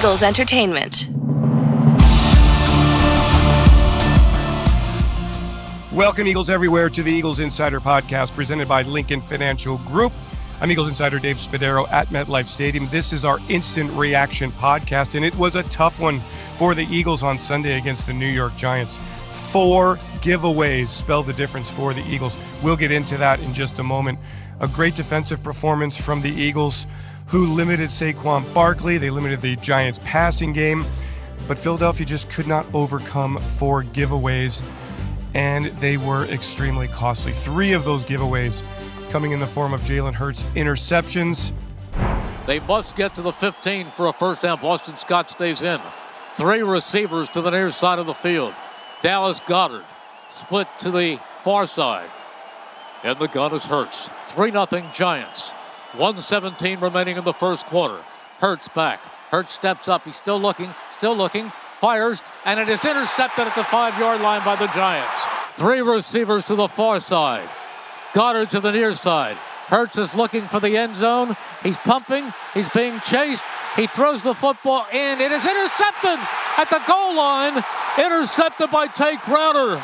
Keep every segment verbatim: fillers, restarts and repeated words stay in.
Eagles Entertainment. Welcome, Eagles everywhere, to the Eagles Insider Podcast presented by Lincoln Financial Group. I'm Eagles Insider Dave Spadaro at MetLife Stadium. This is our instant reaction podcast, and it was a tough one for the Eagles on Sunday against the New York Giants. Four giveaways spell the difference for the Eagles. We'll get into that in just a moment. A great defensive performance from the Eagles, who limited Saquon Barkley. They limited the Giants' passing game, but Philadelphia just could not overcome four giveaways, and they were extremely costly. Three of those giveaways coming in the form of Jalen Hurts' interceptions. They must get to the fifteen for a first down. Boston Scott stays in. Three receivers to the near side of the field. Dallas Goedert split to the far side. And the gun is Hurts. three nothing Giants. one seventeen remaining in the first quarter. Hurts back. Hurts steps up. He's still looking, still looking, fires, and it is intercepted at the five-yard line by the Giants. Three receivers to the far side. Goedert to the near side. Hurts is looking for the end zone. He's pumping. He's being chased. He throws the football in. It is intercepted at the goal line. Intercepted by Tae Crowder.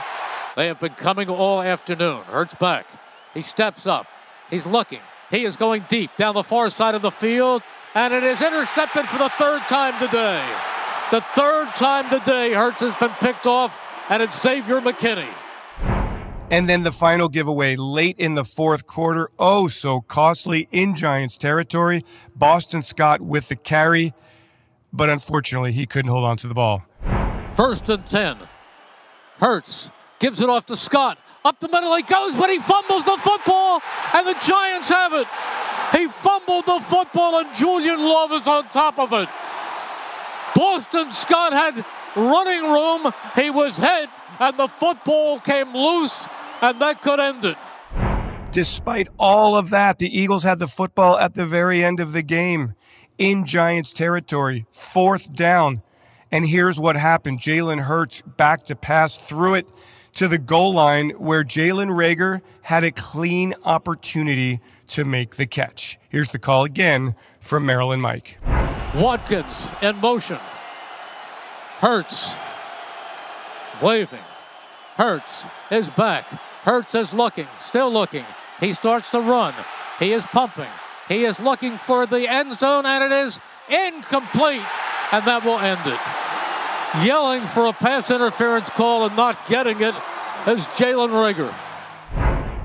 They have been coming all afternoon. Hurts back. He steps up. He's looking. He is going deep down the far side of the field. And it is intercepted for the third time today. The third time today, Hurts has been picked off. And it's Xavier McKinney. And then the final giveaway late in the fourth quarter. Oh, so costly in Giants territory. Boston Scott with the carry. But unfortunately, he couldn't hold on to the ball. First and ten. Hurts gives it off to Scott. Up the middle he goes, but he fumbles the football. And the Giants have it. He fumbled the football, and Julian Love is on top of it. Boston Scott had running room. He was hit, and the football came loose, and that could end it. Despite all of that, the Eagles had the football at the very end of the game in Giants territory, fourth down. And here's what happened. Jalen Hurts back to pass, threw it to the goal line where Jalen Reagor had a clean opportunity to make the catch. Here's the call again from Marilyn Mike. Watkins in motion. Hurts waving. Hurts is back. Hurts is looking, still looking. He starts to run. He is pumping. He is looking for the end zone, and it is incomplete. And that will end it. Yelling for a pass interference call and not getting it is Jalen Reagor.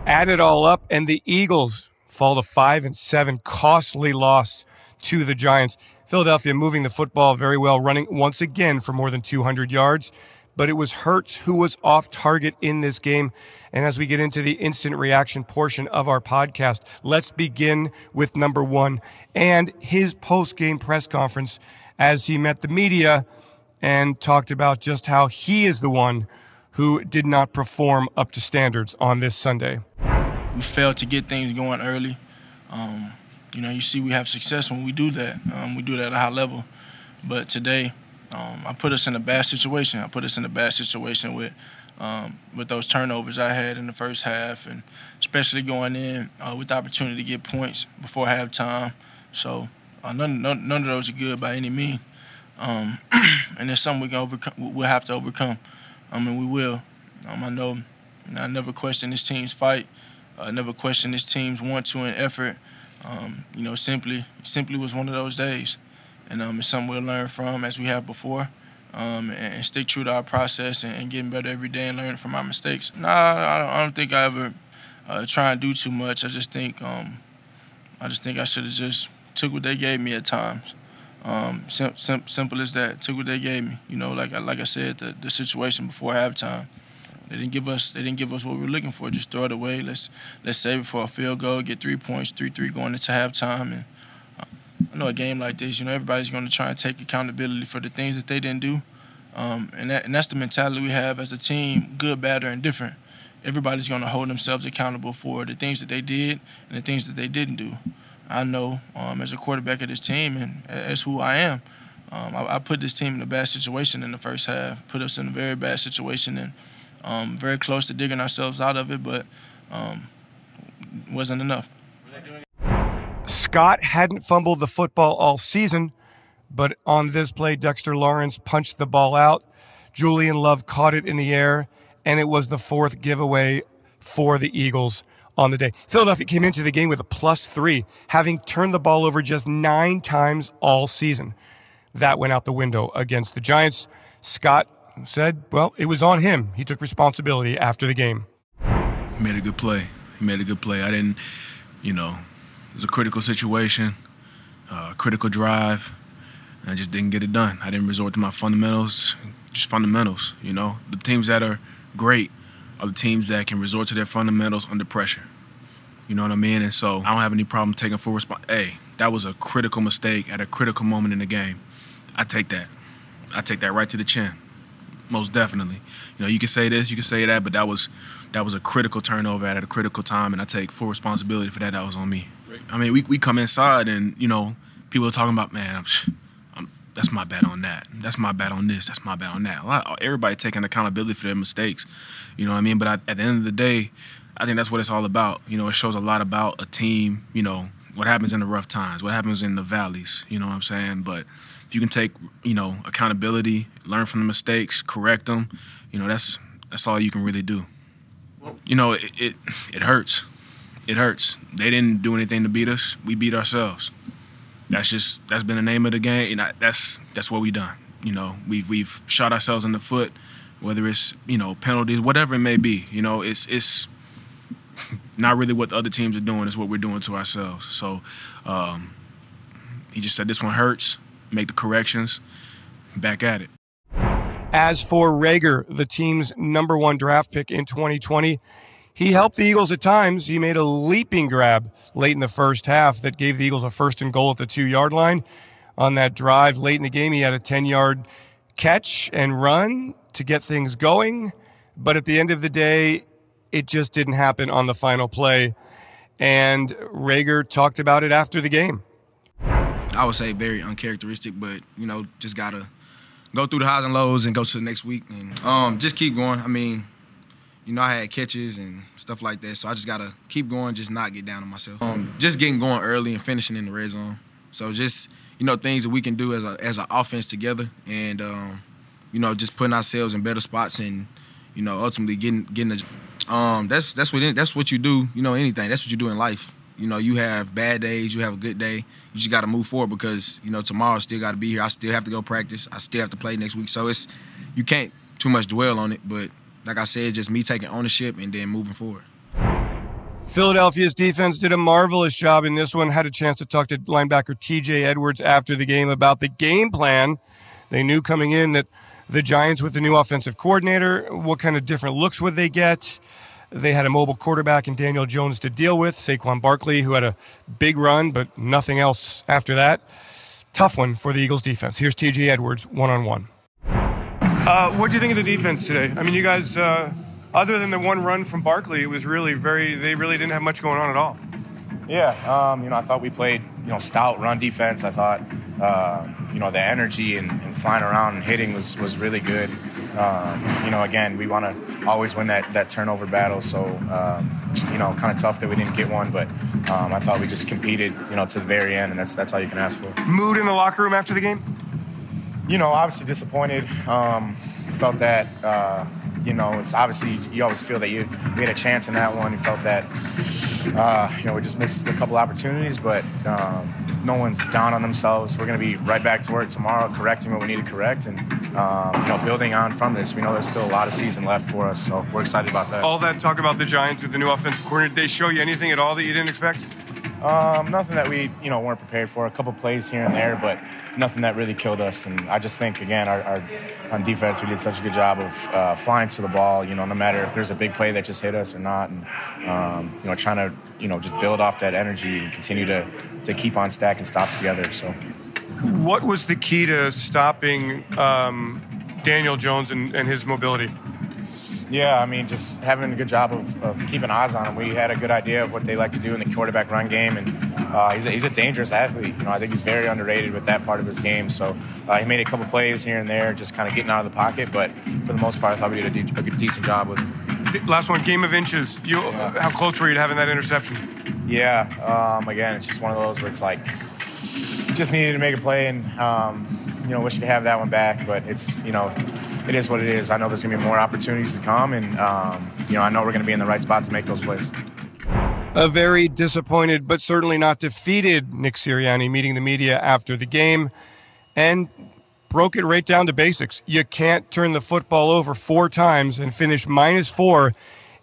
Add it all up, and the Eagles fall to five and seven, costly loss to the Giants. Philadelphia moving the football very well, running once again for more than two hundred yards. But it was Hurts who was off target in this game. And as we get into the instant reaction portion of our podcast, let's begin with number one and his post-game press conference as he met the media and talked about just how he is the one who did not perform up to standards on this Sunday. We failed to get things going early. Um, you know, you see we have success when we do that. Um, we do that at a high level. But today, Um, I put us in a bad situation. I put us in a bad situation with um, with those turnovers I had in the first half, and especially going in uh, with the opportunity to get points before halftime. So uh, none, none none of those are good by any means, um, and it's something we can overcome. We'll have to overcome. I mean, we will. Um, I know. I never question this team's fight. I uh, never question this team's want to and effort. Um, you know, simply simply was one of those days. And um, it's something we'll learn from, as we have before, um, and, and stick true to our process and, and getting better every day and learning from our mistakes. Nah, I don't, I don't think I ever uh, try and do too much. I just think um, I just think I should have just took what they gave me at times. Um, sim- sim- simple as that. Took what they gave me. You know, like I, like I said, the, the situation before halftime, they didn't give us they didn't give us what we were looking for. Just throw it away. Let's let's save it for a field goal. Get three points, three three going into halftime. And I know a game like this, you know, everybody's going to try and take accountability for the things that they didn't do. Um, and, that, and that's the mentality we have as a team, good, bad, or indifferent. Everybody's going to hold themselves accountable for the things that they did and the things that they didn't do. I know um, as a quarterback of this team and as who I am, um, I, I put this team in a bad situation in the first half, put us in a very bad situation and um, very close to digging ourselves out of it, but um, wasn't enough. Scott hadn't fumbled the football all season, But on this play, Dexter Lawrence punched the ball out. Julian Love caught it in the air, and it was the fourth giveaway for the Eagles on the day. Philadelphia came into the game with a plus three, having turned the ball over just nine times all season. That went out the window against the Giants. Scott said, well, it was on him. He took responsibility after the game. He made a good play. He made a good play. I didn't, you know, it was a critical situation, uh, critical drive, and I just didn't get it done. I didn't resort to my fundamentals, just fundamentals, you know. The teams that are great are the teams that can resort to their fundamentals under pressure. You know what I mean? And so I don't have any problem taking full response. Hey, that was a critical mistake at a critical moment in the game. I take that. I take that right to the chin, most definitely. You know, you can say this, you can say that, but that was that was a critical turnover at a critical time, and I take full responsibility for that. That was on me. Great. I mean, we we come inside and, you know, people are talking about, man, I'm, I'm, that's my bad on that. That's my bad on this. That's my bad on that. A lot, everybody taking accountability for their mistakes. You know what I mean? But I, at the end of the day, I think that's what it's all about. You know, it shows a lot about a team, you know, what happens in the rough times, what happens in the valleys, you know what I'm saying? But if you can take, you know, accountability, learn from the mistakes, correct them, you know, that's that's all you can really do. You know, it it, it hurts. It hurts. They didn't do anything to beat us. We beat ourselves. That's just that's been the name of the game, and I, that's that's what we done. You know, we've we've shot ourselves in the foot, whether it's, you know, penalties, whatever it may be. You know, it's it's not really what the other teams are doing. It's what we're doing to ourselves. So um, he just said, this one hurts. Make the corrections. Back at it. As for Reagor, the team's number one draft pick in twenty twenty, he helped the Eagles at times. He made a leaping grab late in the first half that gave the Eagles a first and goal at the two-yard line. On that drive late in the game, he had a ten-yard catch and run to get things going. But at the end of the day, it just didn't happen on the final play. And Reagor talked about it after the game. I would say very uncharacteristic, but, you know, just got to go through the highs and lows and go to the next week and um, just keep going. I mean, you know, I had catches and stuff like that, so I just got to keep going, just not get down on myself. Um, just getting going early and finishing in the red zone. So just, you know, things that we can do as a, as an offense together and, um, you know, just putting ourselves in better spots and, you know, ultimately getting getting a, um, that's that's what that's what you do, you know, anything. That's what you do in life. You know, you have bad days, you have a good day. You just got to move forward because, you know, tomorrow I still got to be here. I still have to go practice. I still have to play next week. So it's you can't too much dwell on it. But like I said, just me taking ownership and then moving forward. Philadelphia's defense did a marvelous job in this one. Had a chance to talk to linebacker T J Edwards after the game about the game plan. They knew coming in that the Giants with the new offensive coordinator, what kind of different looks would they get? They had a mobile quarterback in Daniel Jones to deal with, Saquon Barkley, who had a big run, but nothing else after that. Tough one for the Eagles defense. Here's T J Edwards one-on-one. Uh, what do you think of the defense today? I mean, you guys, uh, other than the one run from Barkley, it was really very, they really didn't have much going on at all. Yeah, um, you know, I thought we played, you know, stout run defense. I thought, uh, you know, the energy and, and flying around and hitting was, was really good. Um, you know, again, we want to always win that, that turnover battle. So, um, you know, kind of tough that we didn't get one, but um, I thought we just competed, you know, to the very end, and that's that's all you can ask for. Mood in the locker room after the game? You know, obviously disappointed. Um, felt that, uh, you know, it's obviously you always feel that you we had a chance in that one. You felt that, uh, you know, we just missed a couple opportunities, but um, no one's down on themselves. We're going to be right back to work tomorrow, correcting what we need to correct and, um, you know, building on from this. We know there's still a lot of season left for us, so we're excited about that. All that talk about the Giants with the new offensive coordinator, did they show you anything at all that you didn't expect? Um, nothing that we, you know, weren't prepared for. A couple plays here and there, but nothing that really killed us. And I just think, again, our, our on defense, we did such a good job of uh, flying to the ball, you know, no matter if there's a big play that just hit us or not. And, um, you know, trying to, you know, just build off that energy and continue to, to keep on stacking stops together. So, what was the key to stopping um, Daniel Jones and, and his mobility? Yeah, I mean, just having a good job of, of keeping eyes on him. We had a good idea of what they like to do in the quarterback run game, and uh, he's, a, he's a dangerous athlete. You know, I think he's very underrated with that part of his game. So uh, he made a couple plays here and there, just kind of getting out of the pocket. But for the most part, I thought we did a, de- a decent job with him. Last one, game of inches. You, yeah. How close were you to having that interception? Yeah, um, again, it's just one of those where it's like – just needed to make a play, and um, you know, wish we could have that one back. But it's, you know, it is what it is. I know there's going to be more opportunities to come, and um, you know, I know we're going to be in the right spot to make those plays. A very disappointed, but certainly not defeated, Nick Sirianni meeting the media after the game, and broke it right down to basics. You can't turn the football over four times and finish minus four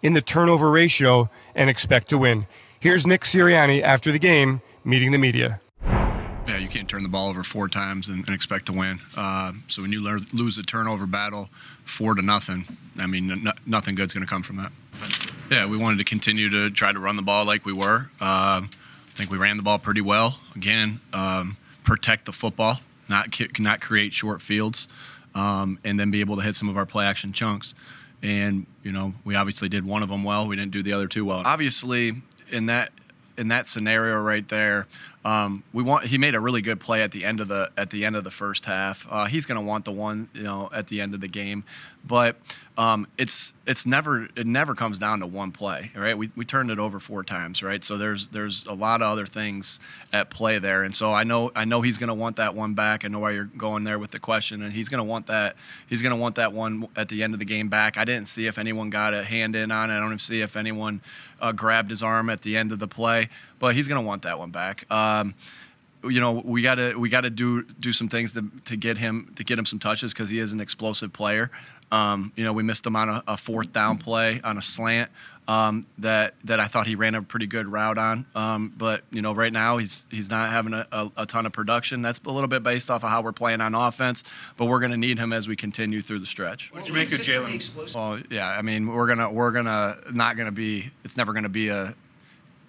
in the turnover ratio and expect to win. Here's Nick Sirianni after the game meeting the media. Yeah, you can't turn the ball over four times and, and expect to win. Uh, so when you le- lose the turnover battle four to nothing, I mean, n- nothing good's going to come from that. Yeah, we wanted to continue to try to run the ball like we were. Uh, I think we ran the ball pretty well. Again, um, protect the football, not ki- not create short fields, um, and then be able to hit some of our play-action chunks. And, you know, we obviously did one of them well. We didn't do the other two well. Obviously, in that in that scenario right there, um, we want he made a really good play at the end of the at the end of the first half. Uh, he's going to want the one, you know, at the end of the game. But um, it's it's never it never comes down to one play, right? We we turned it over four times, right? So there's there's a lot of other things at play there, and so I know I know he's going to want that one back. I know why you're going there with the question, and he's going to want that he's going to want that one at the end of the game back. I didn't see if anyone got a hand in on it. I don't see if anyone uh, grabbed his arm at the end of the play, but he's going to want that one back. Um, You know, we gotta we gotta do do some things to to get him to get him some touches because he is an explosive player. Um, you know, we missed him on a, a fourth down play on a slant um, that that I thought he ran a pretty good route on. Um, but you know, right now he's he's not having a, a, a ton of production. That's a little bit based off of how we're playing on offense. But we're gonna need him as we continue through the stretch. What did you make of Jalen? Well, yeah, I mean, we're gonna we're gonna not gonna be. It's never gonna be a.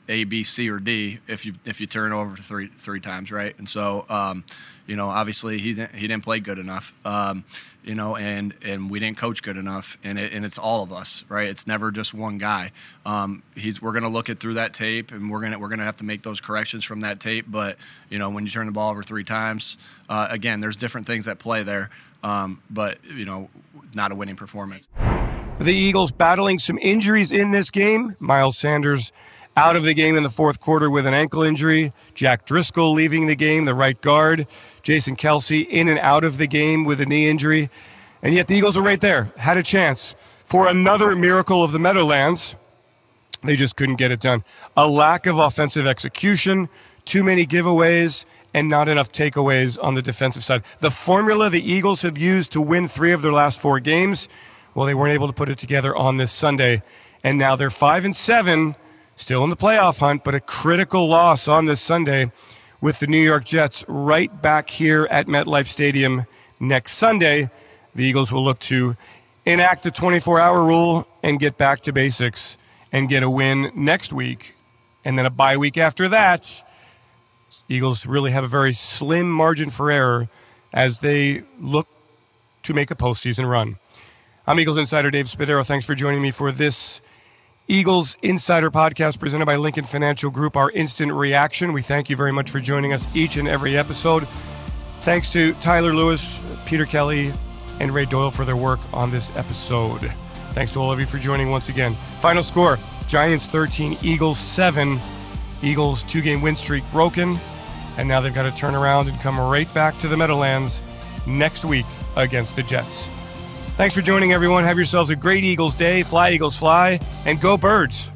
A, B, C, or D if you if you turn over three three times, right? And so, um, you know, obviously he didn't he didn't play good enough, um, you know, and and we didn't coach good enough, and it, and it's all of us, right? It's never just one guy. Um, he's we're gonna look it through that tape, and we're gonna we're gonna have to make those corrections from that tape. But you know, when you turn the ball over three times, uh, again, there's different things that play there, um, but you know, not a winning performance. The Eagles battling some injuries in this game. Miles Sanders out of the game in the fourth quarter with an ankle injury. Jack Driscoll leaving the game, the right guard. Jason Kelsey in and out of the game with a knee injury. And yet the Eagles were right there, had a chance for another miracle of the Meadowlands. They just couldn't get it done. A lack of offensive execution, too many giveaways, and not enough takeaways on the defensive side. The formula the Eagles had used to win three of their last four games, well, they weren't able to put it together on this Sunday. And now they're five and seven. Still in the playoff hunt, but a critical loss on this Sunday with the New York Jets right back here at MetLife Stadium next Sunday. The Eagles will look to enact the twenty-four hour rule and get back to basics and get a win next week. And then a bye week after that, Eagles really have a very slim margin for error as they look to make a postseason run. I'm Eagles Insider Dave Spadaro. Thanks for joining me for this Eagles Insider Podcast presented by Lincoln Financial Group, our instant reaction. We thank you very much for joining us each and every episode. Thanks to Tyler Lewis, Peter Kelly, and Ray Doyle for their work on this episode. Thanks to all of you for joining once again. Final score, Giants thirteen, Eagles seven. Eagles two-game win streak broken, and now they've got to turn around and come right back to the Meadowlands next week against the Jets. Thanks for joining, everyone. Have yourselves a great Eagles day. Fly, Eagles, fly, and go Birds.